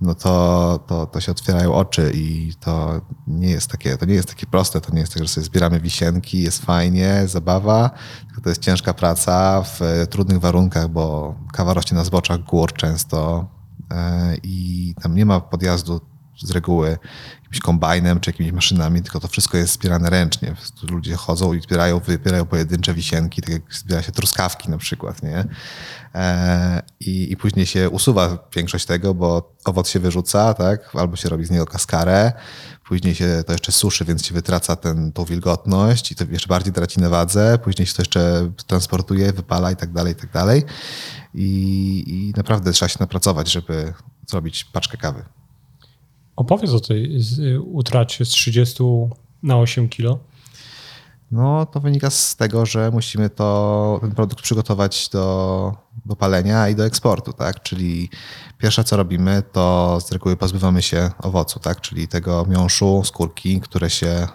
no to, to, to się otwierają oczy i to nie jest takie, to nie jest takie proste, to nie jest tak, że sobie zbieramy wisienki, jest fajnie, zabawa, tylko to jest ciężka praca w trudnych warunkach, bo kawa rośnie na zboczach gór często i tam nie ma podjazdu z reguły jakimś kombajnem czy jakimiś maszynami, tylko to wszystko jest zbierane ręcznie. Ludzie chodzą i zbierają, wybierają pojedyncze wisienki, tak jak zbiera się truskawki na przykład, nie? I, i później się usuwa większość tego, bo owoc się wyrzuca, tak? Albo się robi z niego kaskarę, później się to jeszcze suszy, więc się wytraca ten, tą wilgotność i to jeszcze bardziej traci na wadze, później się to jeszcze transportuje, wypala i tak dalej, i tak dalej. I, i naprawdę trzeba się napracować, żeby zrobić paczkę kawy. Opowiedz o tej utracie z trzydziestu na osiem kilo. No to wynika z tego, że musimy to, ten produkt przygotować do, do palenia i do eksportu, tak? Czyli pierwsze, co robimy, to z reguły pozbywamy się owocu, tak? Czyli tego miąższu, skórki, które się,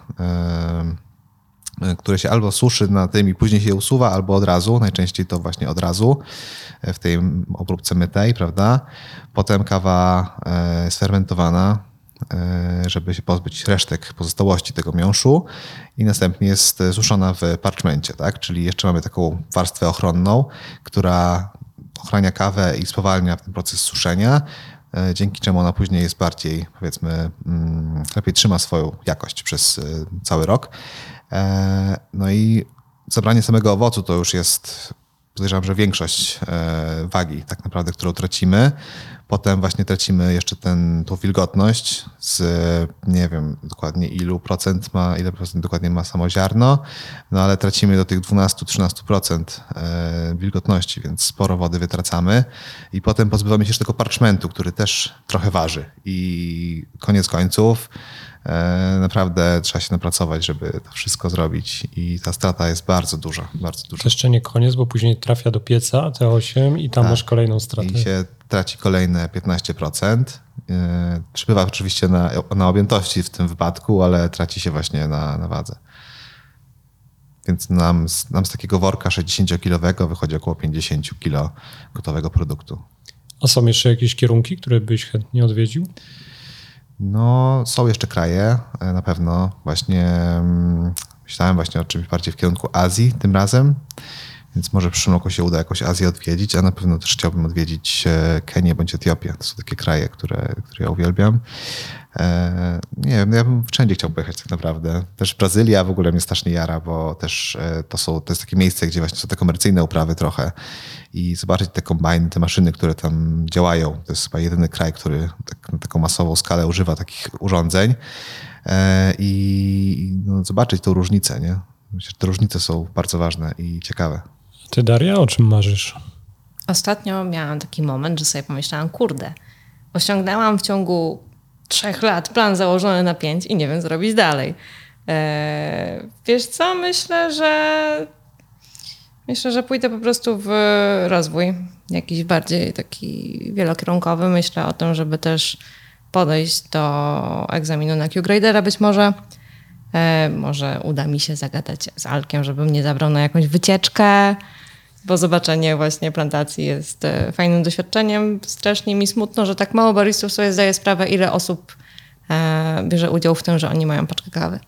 yy, które się albo suszy na tym i później się usuwa, albo od razu, najczęściej to właśnie od razu w tej obróbce mytej, prawda? Potem kawa yy, sfermentowana, żeby się pozbyć resztek, pozostałości tego miąższu i następnie jest suszona w parczmencie, tak? Czyli jeszcze mamy taką warstwę ochronną, która ochrania kawę i spowalnia ten proces suszenia, dzięki czemu ona później jest bardziej, powiedzmy, lepiej trzyma swoją jakość przez cały rok. No i zabranie samego owocu to już jest, podejrzewam, że większość wagi tak naprawdę, którą tracimy. Potem właśnie tracimy jeszcze ten, tą wilgotność z nie wiem dokładnie ilu procent ma, ile procent dokładnie ma samo ziarno, no ale tracimy do tych dwanaście do trzynastu procent wilgotności, więc sporo wody wytracamy i potem pozbywamy się jeszcze tego parchmentu, który też trochę waży i koniec końców naprawdę trzeba się napracować, żeby to wszystko zrobić i ta strata jest bardzo duża, bardzo duża. To jeszcze nie koniec, bo później trafia do pieca T osiem i tam tak, masz kolejną stratę. I się traci kolejne piętnaście procent. Przybywa oczywiście na, na objętości w tym wypadku, ale traci się właśnie na, na wadze. Więc nam, nam z takiego worka sześćdziesięciokilowego wychodzi około pięćdziesiąt kilo gotowego produktu. A są jeszcze jakieś kierunki, które byś chętnie odwiedził? No, są jeszcze kraje, na pewno. Właśnie myślałem właśnie o czymś bardziej w kierunku Azji tym razem, Więc może w przyszłym roku się uda jakoś Azję odwiedzić, a na pewno też chciałbym odwiedzić Kenię bądź Etiopię. To są takie kraje, które, które ja uwielbiam. Nie wiem, ja bym wszędzie chciał pojechać tak naprawdę. Też Brazylia w ogóle mnie strasznie jara, bo też to, są, to jest takie miejsce, gdzie właśnie są te komercyjne uprawy trochę i zobaczyć te kombajny, te maszyny, które tam działają. To jest chyba jedyny kraj, który tak, na taką masową skalę używa takich urządzeń i no, zobaczyć tą różnicę, nie? Myślę, że te różnice są bardzo ważne i ciekawe. Ty, Daria, o czym marzysz? Ostatnio miałam taki moment, że sobie pomyślałam, kurde, osiągnęłam w ciągu trzech lat plan założony na pięć i nie wiem, co robić dalej. Eee, wiesz co, myślę, że myślę, że pójdę po prostu w rozwój jakiś bardziej taki wielokierunkowy. Myślę o tym, żeby też podejść do egzaminu na Q-gradera być może. Może uda mi się zagadać z Alkiem, żeby mnie zabrał na jakąś wycieczkę, bo zobaczenie właśnie plantacji jest fajnym doświadczeniem. Strasznie mi smutno, że tak mało baristów sobie zdaje sprawę, ile osób bierze udział w tym, że oni mają paczkę kawy.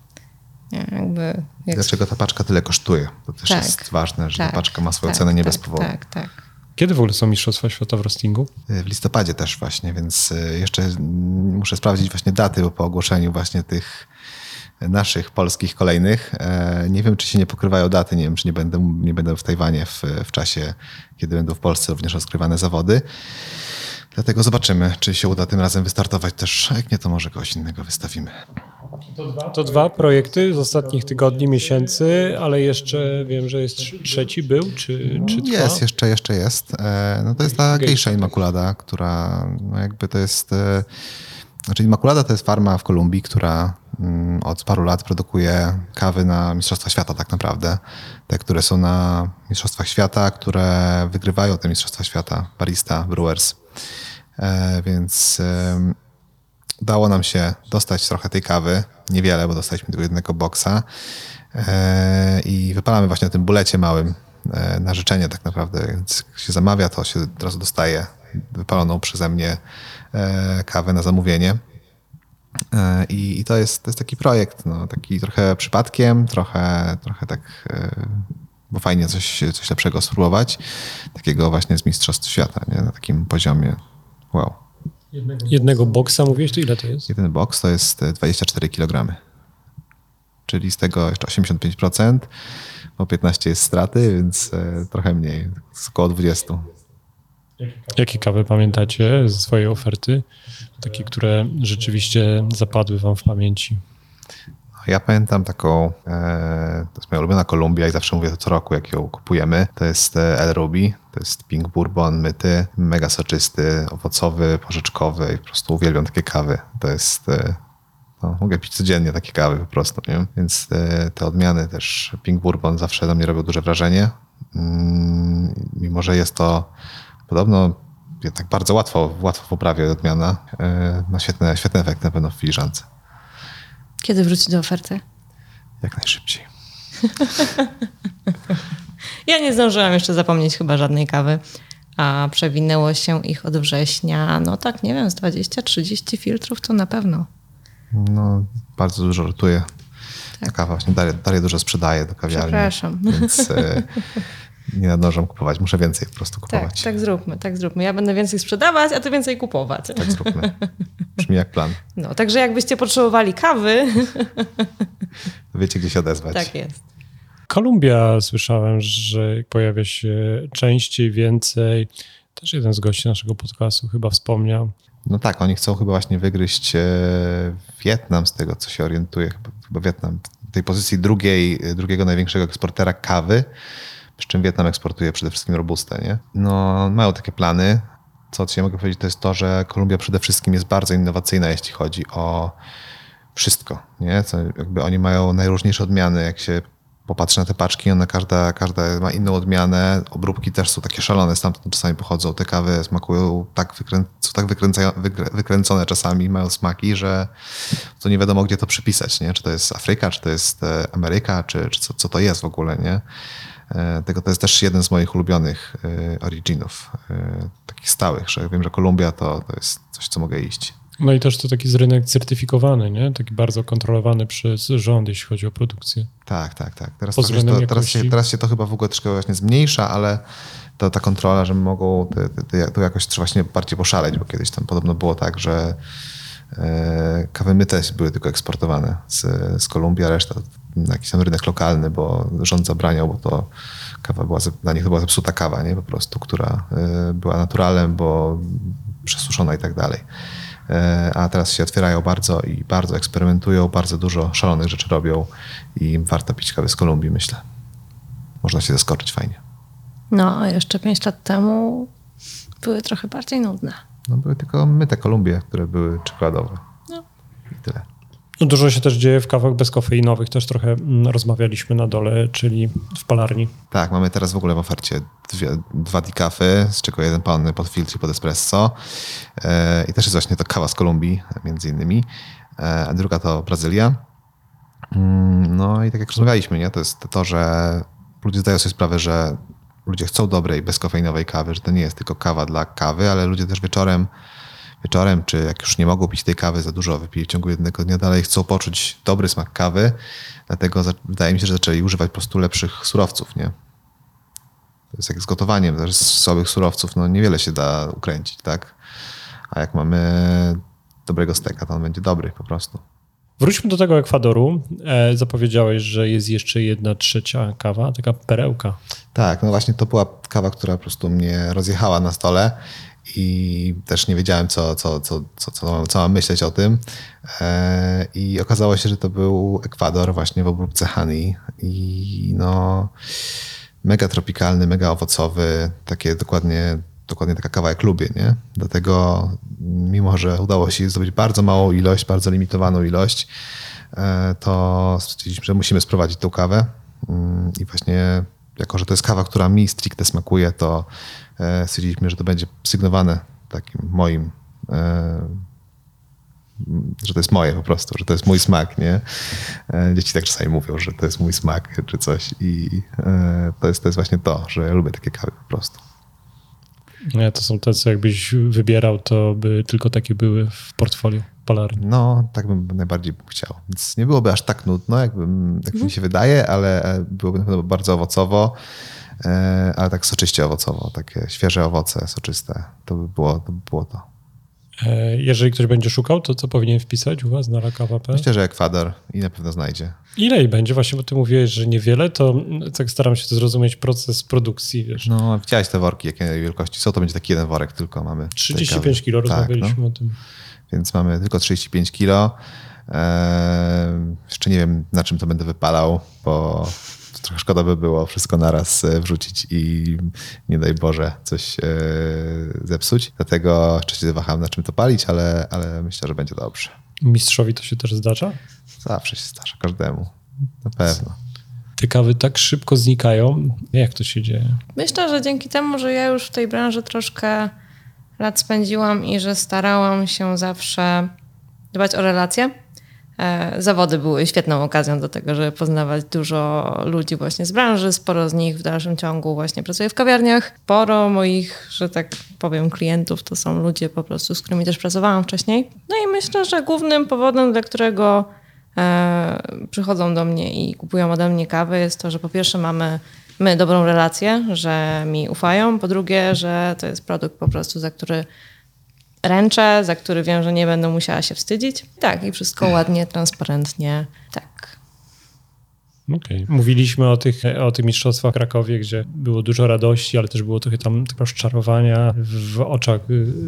Jakby, jak... Dlaczego ta paczka tyle kosztuje? To też tak, jest ważne, że tak, ta paczka ma swoją tak, cenę nie tak, bez powodu. Tak, tak. Kiedy w ogóle są Mistrzostwa Świata w roastingu? W listopadzie też właśnie, więc jeszcze muszę sprawdzić właśnie daty, bo po ogłoszeniu właśnie tych naszych polskich kolejnych. Nie wiem, czy się nie pokrywają daty, nie wiem, czy nie będę, nie będę w Tajwanie w, w czasie, kiedy będą w Polsce również rozgrywane zawody. Dlatego zobaczymy, czy się uda tym razem wystartować też. Jak nie, to może kogoś innego wystawimy. To dwa, to dwa projekty z ostatnich tygodni, miesięcy, ale jeszcze wiem, że jest trzeci był, czy, czy trwa? Jest, jeszcze, jeszcze jest. No to jest ta gejsza Immaculada, która no jakby to jest... Znaczy Immaculada to jest farma w Kolumbii, która od paru lat produkuje kawy na Mistrzostwa Świata tak naprawdę. Te, które są na Mistrzostwach Świata, które wygrywają te Mistrzostwa Świata. Barista, Brewers. E, więc e, udało nam się dostać trochę tej kawy. Niewiele, bo dostaliśmy tylko jednego boksa. E, I wypalamy właśnie na tym bulecie małym e, na życzenie tak naprawdę. Więc jak się zamawia, to się od razu dostaje wypaloną przeze mnie e, kawę na zamówienie. I, i to, jest, to jest taki projekt, no, taki trochę przypadkiem, trochę, trochę tak, bo fajnie coś, coś lepszego spróbować, takiego właśnie z Mistrzostw Świata, nie? Na takim poziomie wow. Jednego, Jednego boksa mówisz, to ile to jest? Jeden boks to jest dwadzieścia cztery kilogramy, czyli z tego jeszcze osiemdziesiąt pięć procent, bo piętnaście jest straty, więc trochę mniej, około dwadzieścia. Jakie kawy pamiętacie ze swojej oferty? Takie, które rzeczywiście zapadły wam w pamięci? Ja pamiętam taką, e, to jest moja ulubiona Kolumbia i zawsze mówię to co roku, jak ją kupujemy. To jest El Rubi, to jest pink bourbon, myty, mega soczysty, owocowy, porzeczkowy i po prostu uwielbiam takie kawy. To jest, e, no, mogę pić codziennie takie kawy po prostu, nie? Więc e, te odmiany też pink bourbon zawsze na mnie robią duże wrażenie. Mm, mimo, że jest to podobno jednak bardzo łatwo, łatwo w oprawie odmiana. Ma świetny, świetny efekt na pewno w filiżance. Kiedy wróci do oferty? Jak najszybciej. Ja nie zdążyłam jeszcze zapomnieć chyba żadnej kawy, a przewinęło się ich od września, no tak, nie wiem, z dwadzieścia trzydzieści filtrów to na pewno. No, bardzo dużo rotuje. Tak. Kawa właśnie Daria, Daria dużo sprzedaje do kawiarni. Przepraszam. Więc... Nie nadążam kupować, muszę więcej po prostu kupować. Tak, tak zróbmy, tak zróbmy. Ja będę więcej sprzedawać, a ty więcej kupować. Tak zróbmy. Brzmi jak plan. No, także jakbyście potrzebowali kawy... Wiecie, gdzie się odezwać. Tak jest. Kolumbia, słyszałem, że pojawia się częściej, więcej. Też jeden z gości naszego podcastu chyba wspomniał. No tak, oni chcą chyba właśnie wygryźć Wietnam z tego, co się orientuje. Chyba Wietnam w tej pozycji drugiej, drugiego największego eksportera kawy. Z czym Wietnam eksportuje przede wszystkim robustę, nie? No, mają takie plany. Co dzisiaj mogę powiedzieć, to jest to, że Kolumbia przede wszystkim jest bardzo innowacyjna, jeśli chodzi o wszystko, nie? Co, jakby oni mają najróżniejsze odmiany, jak się popatrzy na te paczki, ona każda, każda ma inną odmianę. Obróbki też są takie szalone, stamtąd czasami pochodzą. Te kawy smakują tak, wykrę... są tak wykręca... wykrę... wykręcone czasami, mają smaki, że to nie wiadomo, gdzie to przypisać, nie? Czy to jest Afryka, czy to jest Ameryka, czy, czy co, co to jest w ogóle, nie? Tego to jest też jeden z moich ulubionych originów, takich stałych, że wiem, że Kolumbia to, to jest coś, co mogę iść. No i też to taki jest rynek certyfikowany, nie? Taki bardzo kontrolowany przez rząd, jeśli chodzi o produkcję. Tak, tak, tak. Teraz, to, to, teraz, się, teraz się to chyba w ogóle troszkę właśnie zmniejsza, ale to, ta kontrola, że mogą tu jakoś właśnie bardziej poszaleć, bo kiedyś tam podobno było tak, że yy, kawy myte były tylko eksportowane z, z Kolumbii, a reszta na jakiś tam rynek lokalny, bo rząd zabraniał, bo to kawa była, dla nich to była zepsuta kawa, nie? Po prostu, która yy, była naturalem, bo przesuszona i tak dalej. A teraz się otwierają bardzo i bardzo eksperymentują, bardzo dużo szalonych rzeczy robią i warto pić kawę z Kolumbii, myślę. Można się zaskoczyć fajnie. No, a jeszcze pięć lat temu były trochę bardziej nudne. No, były tylko myte Kolumbie, które były czekoladowe. No. I tyle. No, dużo się też dzieje w kawach bezkofeinowych, też trochę rozmawialiśmy na dole, czyli w palarni. Tak, mamy teraz w ogóle w ofercie dwie, dwa decafy, z czego jeden panny pod filtr i pod espresso. I też jest właśnie to kawa z Kolumbii, między innymi. A druga to Brazylia. No i tak jak rozmawialiśmy, nie? To jest to, że ludzie zdają sobie sprawę, że ludzie chcą dobrej, bezkofeinowej kawy, że to nie jest tylko kawa dla kawy, ale ludzie też wieczorem wieczorem, czy jak już nie mogą pić tej kawy za dużo, wypili w ciągu jednego dnia, dalej chcą poczuć dobry smak kawy, dlatego wydaje mi się, że zaczęli używać po prostu lepszych surowców, nie? To jest jak z gotowaniem, z słabych surowców no niewiele się da ukręcić, tak? A jak mamy dobrego steka, to on będzie dobry po prostu. Wróćmy do tego Ekwadoru. E, zapowiedziałeś, że jest jeszcze jedna trzecia kawa, taka perełka. Tak, no właśnie to była kawa, która po prostu mnie rozjechała na stole. I też nie wiedziałem, co, co, co, co, co, mam, co mam myśleć o tym. I okazało się, że to był Ekwador właśnie w obróbce honey. I no mega tropikalny, mega owocowy. Takie dokładnie, dokładnie taka kawa jak lubię, nie? Dlatego mimo, że udało się zdobyć bardzo małą ilość, bardzo limitowaną ilość, to stwierdziliśmy, że musimy sprowadzić tą kawę. I właśnie jako, że to jest kawa, która mi stricte smakuje, to stwierdziliśmy, że to będzie sygnowane takim moim, że to jest moje po prostu, że to jest mój smak, nie? Dzieci tak czasami mówią, że to jest mój smak czy coś i to jest, to jest właśnie to, że ja lubię takie kawy po prostu. Nie, to są te, co jakbyś wybierał, to by tylko takie były w portfolio palarni. No, tak bym najbardziej chciał. Więc nie byłoby aż tak nudno, jakbym, jak mi się wydaje, ale byłoby na pewno bardzo owocowo, ale tak soczyście owocowo, takie świeże owoce soczyste. To by było to. By było to. Jeżeli ktoś będzie szukał, to co powinien wpisać u was na LaCava kropka pe el? Myślę, że Ekwador i na pewno znajdzie. Ile i będzie? Właśnie, bo ty mówiłeś, że niewiele, to tak staram się zrozumieć proces produkcji. Wiesz. No, widziałeś te worki, jakie wielkości są, to będzie taki jeden worek tylko mamy. trzydzieści pięć kilo, rozmawialiśmy tak, no. o tym. Więc mamy tylko trzydzieści pięć kilo. Eee, jeszcze nie wiem, na czym to będę wypalał, bo trochę szkoda by było wszystko naraz wrzucić i nie daj Boże coś yy, zepsuć. Dlatego jeszcze się waham, na czym to palić, ale, ale myślę, że będzie dobrze. Mistrzowi to się też zdarza? Zawsze się zdarza, każdemu. Na pewno. Te kawy tak szybko znikają. Jak to się dzieje? Myślę, że dzięki temu, że ja już w tej branży troszkę lat spędziłam i że starałam się zawsze dbać o relacje. Zawody były świetną okazją do tego, żeby poznawać dużo ludzi właśnie z branży. Sporo z nich w dalszym ciągu właśnie pracuje w kawiarniach. Sporo moich, że tak powiem, klientów to są ludzie po prostu, z którymi też pracowałam wcześniej. No i myślę, że głównym powodem, dla którego e, przychodzą do mnie i kupują ode mnie kawę, jest to, że po pierwsze mamy my dobrą relację, że mi ufają. Po drugie, że to jest produkt po prostu, za który ręczę, za który wiem, że nie będę musiała się wstydzić. Tak, i wszystko ładnie, transparentnie. Tak. Okej. Okay. Mówiliśmy o tych, o tych mistrzostwach w Krakowie, gdzie było dużo radości, ale też było trochę tam tylko rozczarowania w oczach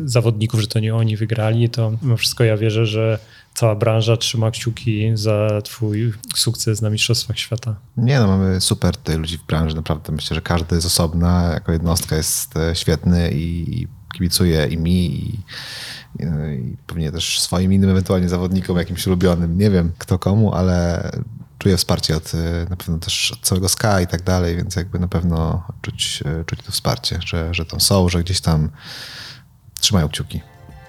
zawodników, że to nie oni wygrali. To mimo wszystko ja wierzę, że cała branża trzyma kciuki za twój sukces na mistrzostwach świata. Nie no, mamy super tutaj ludzi w branży, naprawdę. Myślę, że każdy jest osobna, jako jednostka jest świetny i kibicuje i mi, i, i, i pewnie też swoim innym ewentualnie zawodnikom, jakimś ulubionym, nie wiem kto komu, ale czuję wsparcie od na pewno też od całego S K A i tak dalej, więc jakby na pewno czuć, czuć to wsparcie, że, że tam są, że gdzieś tam trzymają kciuki.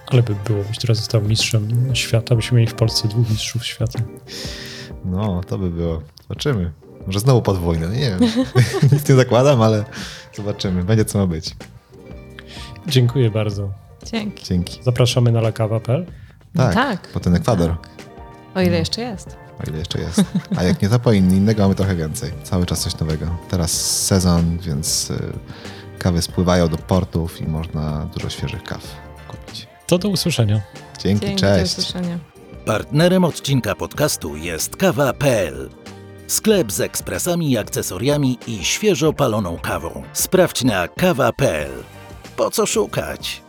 Ale by było, byś teraz został mistrzem świata, byśmy mieli w Polsce dwóch mistrzów świata. No, to by było. Zobaczymy. Może znowu podwójne, nie wiem. Nic nie zakładam, ale zobaczymy. Będzie co ma być. Dziękuję bardzo. Dzięki. Dzięki. Zapraszamy na LaCava kropka pe el. Tak, no tak, bo ten Ekwador. Tak. O ile jeszcze jest. O ile jeszcze jest. A jak nie to, po innego mamy trochę więcej. Cały czas coś nowego. Teraz sezon, więc kawy spływają do portów i można dużo świeżych kaw kupić. To do usłyszenia. Dzięki, Dzięki cześć. Do usłyszenia. Partnerem odcinka podcastu jest kawa kropka pe el. Sklep z ekspresami, akcesoriami i świeżo paloną kawą. Sprawdź na kawa kropka pe el. Po co szukać?